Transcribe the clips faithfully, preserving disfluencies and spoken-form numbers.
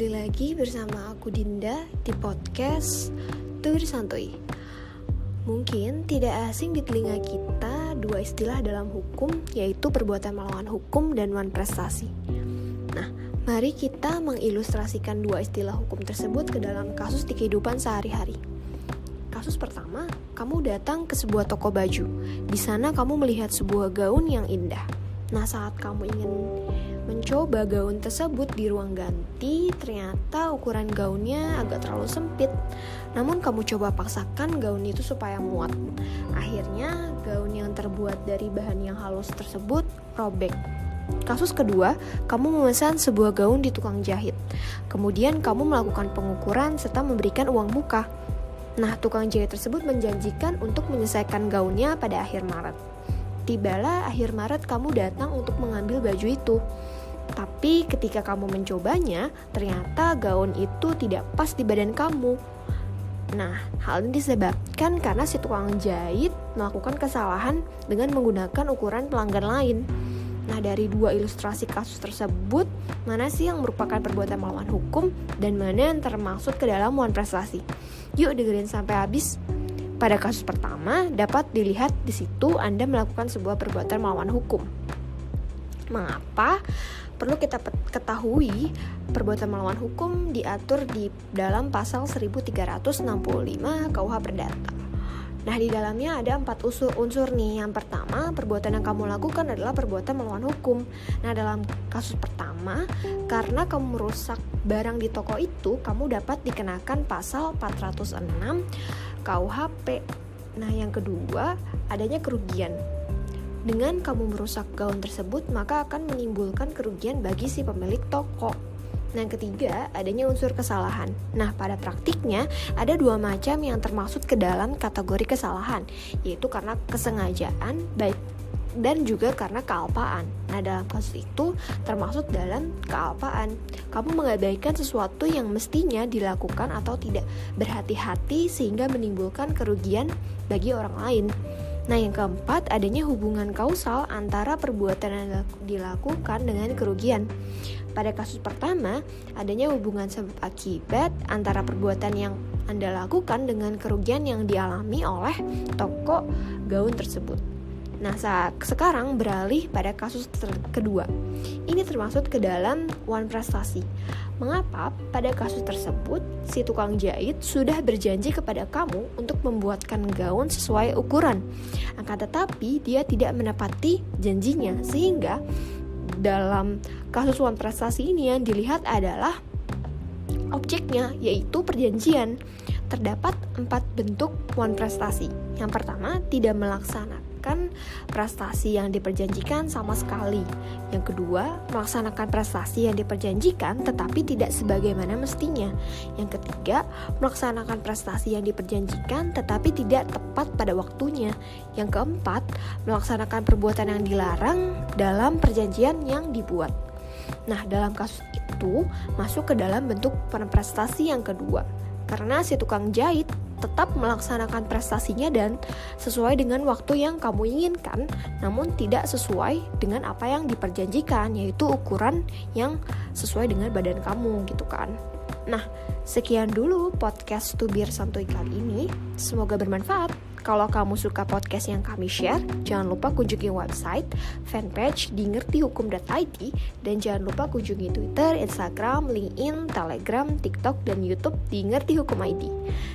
kembali lagi bersama aku Dinda di podcast Tur Santuy. Mungkin tidak asing di telinga kita dua istilah dalam hukum, yaitu perbuatan melawan hukum dan malprestasi. Nah, mari kita mengilustrasikan dua istilah hukum tersebut ke dalam kasus di kehidupan sehari-hari. Kasus pertama, kamu datang ke sebuah toko baju. Di sana kamu melihat sebuah gaun yang indah. Nah, saat kamu ingin mencoba gaun tersebut di ruang ganti, ternyata ukuran gaunnya agak terlalu sempit. Namun kamu coba paksakan gaun itu supaya muat. Akhirnya gaun yang terbuat dari bahan yang halus tersebut robek. Kasus kedua, kamu memesan sebuah gaun di tukang jahit. Kemudian kamu melakukan pengukuran serta memberikan uang muka. Nah, tukang jahit tersebut menjanjikan untuk menyelesaikan gaunnya pada akhir Maret. Tibalah akhir Maret, kamu datang untuk mengambil baju itu. Tapi ketika kamu mencobanya, ternyata gaun itu tidak pas di badan kamu. Nah, hal ini disebabkan karena si tukang jahit melakukan kesalahan dengan menggunakan ukuran pelanggan lain. Nah, dari dua ilustrasi kasus tersebut, mana sih yang merupakan perbuatan melawan hukum dan mana yang termasuk ke dalam malprestasi? Yuk dengerin sampai habis. Pada kasus pertama, dapat dilihat di situ Anda melakukan sebuah perbuatan melawan hukum. Mengapa? Perlu kita ketahui, perbuatan melawan hukum diatur di dalam pasal seribu tiga ratus enam puluh lima K U H Perdata. Nah, di dalamnya ada empat unsur-unsur nih. Yang pertama, perbuatan yang kamu lakukan adalah perbuatan melawan hukum. Nah, dalam kasus pertama, karena kamu merusak barang di toko itu, kamu dapat dikenakan pasal empat ratus enam K U H P. Nah, yang kedua, adanya kerugian. Dengan kamu merusak gaun tersebut, maka akan menimbulkan kerugian bagi si pemilik toko. Nah, yang ketiga, adanya unsur kesalahan. Nah, pada praktiknya ada dua macam yang termasuk ke dalam kategori kesalahan, yaitu karena kesengajaan baik dan juga karena kealpaan. Nah, dalam kasus itu termasuk dalam kealpaan. Kamu mengabaikan sesuatu yang mestinya dilakukan atau tidak berhati-hati sehingga menimbulkan kerugian bagi orang lain. Nah, yang keempat, adanya hubungan kausal antara perbuatan yang dilakukan dengan kerugian. Pada kasus pertama, adanya hubungan sebab akibat antara perbuatan yang Anda lakukan dengan kerugian yang dialami oleh toko gaun tersebut. Nah, saat sekarang beralih pada kasus ter- kedua. Ini termasuk ke dalam malprestasi. Mengapa? Pada kasus tersebut, si tukang jahit sudah berjanji kepada kamu untuk membuatkan gaun sesuai ukuran. Akan tetapi, dia tidak menepati janjinya, sehingga dalam kasus malprestasi ini yang dilihat adalah objeknya, yaitu perjanjian. Terdapat empat bentuk malprestasi. Yang pertama, tidak melaksanakan prestasi yang diperjanjikan sama sekali. Yang kedua, melaksanakan prestasi yang diperjanjikan tetapi tidak sebagaimana mestinya. Yang ketiga, melaksanakan prestasi yang diperjanjikan tetapi tidak tepat pada waktunya. Yang keempat, melaksanakan perbuatan yang dilarang dalam perjanjian yang dibuat. Nah, dalam kasus itu masuk ke dalam bentuk prestasi yang kedua, karena si tukang jahit tetap melaksanakan prestasinya dan sesuai dengan waktu yang kamu inginkan, namun tidak sesuai dengan apa yang diperjanjikan, yaitu ukuran yang sesuai dengan badan kamu, gitu kan. Nah, sekian dulu podcast Tur Santuy kali ini. Semoga bermanfaat. Kalau kamu suka podcast yang kami share, jangan lupa kunjungi website, fanpage di ngertihukum dot i d, dan jangan lupa kunjungi Twitter, Instagram, LinkedIn, Telegram, TikTok, dan YouTube di ngertihukum dot i d.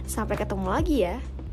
Sampai ketemu lagi ya.